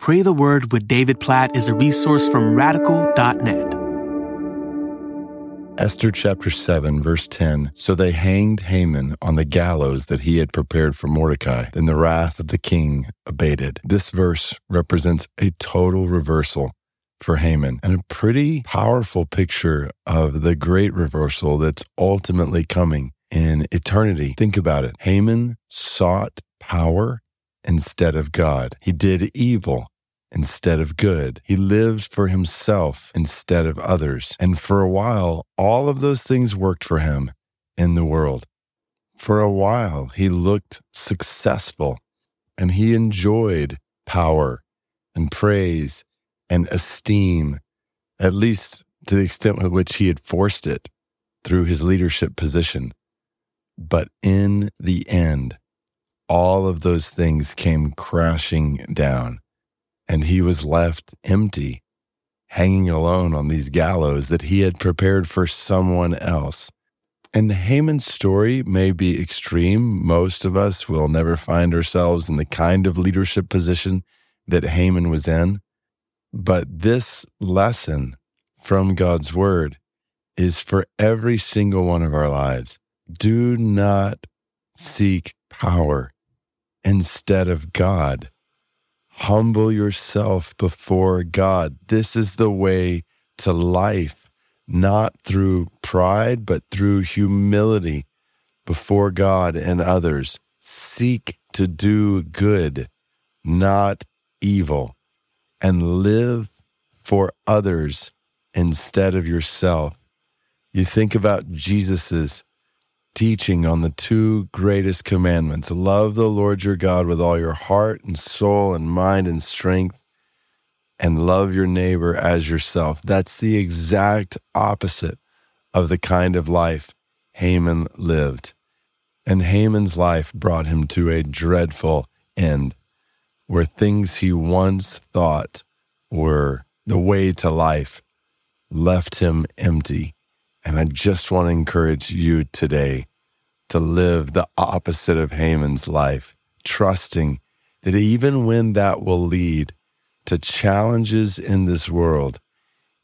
Pray the Word with David Platt is a resource from Radical.net. Esther chapter 7, verse 10, So they hanged Haman on the gallows that he had prepared for Mordecai. Then the wrath of the king abated. This verse represents a total reversal for Haman, and a pretty powerful picture of the great reversal that's ultimately coming in eternity. Think about it. Haman sought power instead of God. He did evil instead of good. He lived for himself instead of others. And for a while, all of those things worked for him in the world. For a while, he looked successful, and he enjoyed power and praise and esteem, at least to the extent with which he had forced it through his leadership position. But in the end, all of those things came crashing down, and he was left empty, hanging alone on these gallows that he had prepared for someone else. And Haman's story may be extreme. Most of us will never find ourselves in the kind of leadership position that Haman was in. But this lesson from God's Word is for every single one of our lives. Do not seek power instead of God. Humble yourself before God. This is the way to life, not through pride, but through humility before God and others. Seek to do good, not evil, and live for others instead of yourself. You think about Jesus's teaching on the two greatest commandments. Love the Lord your God with all your heart and soul and mind and strength, and love your neighbor as yourself. That's the exact opposite of the kind of life Haman lived. And Haman's life brought him to a dreadful end, where things he once thought were the way to life left him empty. And I just want to encourage you today to live the opposite of Haman's life, trusting that even when that will lead to challenges in this world,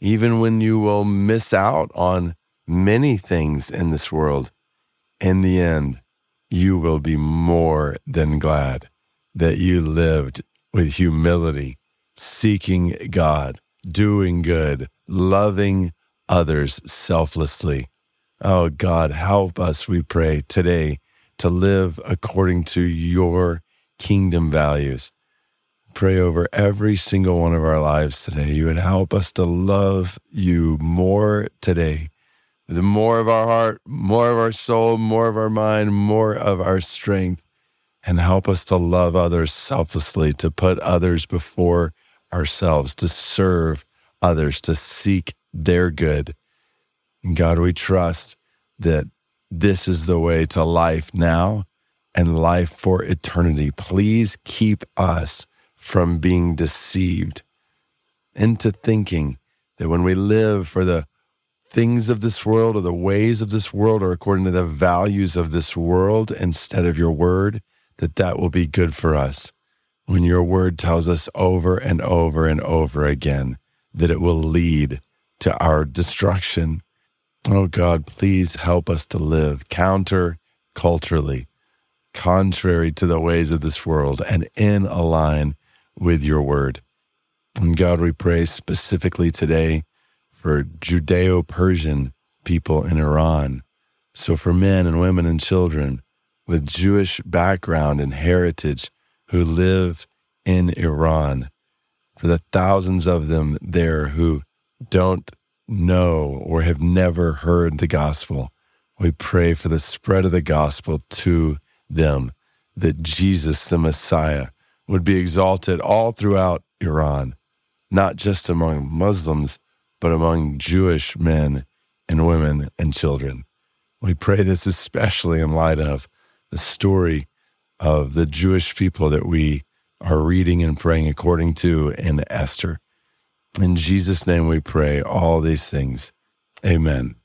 even when you will miss out on many things in this world, in the end, you will be more than glad that you lived with humility, seeking God, doing good, loving others selflessly. Oh God, help us, we pray today, to live according to your kingdom values. Pray over every single one of our lives today. You would help us to love you more today. The more of our heart, more of our soul, more of our mind, more of our strength, and help us to love others selflessly, to put others before ourselves, to serve others, to seek their good. And God, we trust that this is the way to life now and life for eternity. Please keep us from being deceived into thinking that when we live for the things of this world or the ways of this world or according to the values of this world instead of your word, that will be good for us. When your word tells us over and over and over again that it will lead to our destruction. Oh God, please help us to live counter-culturally, contrary to the ways of this world, and in align with your word. And God, we pray specifically today for Judeo-Persian people in Iran. So for men and women and children with Jewish background and heritage who live in Iran, for the thousands of them there who don't know or have never heard the gospel. We pray for the spread of the gospel to them, that Jesus, the Messiah, would be exalted all throughout Iran, not just among Muslims, but among Jewish men and women and children. We pray this especially in light of the story of the Jewish people that we are reading and praying according to in Esther. In Jesus' name we pray all these things. Amen.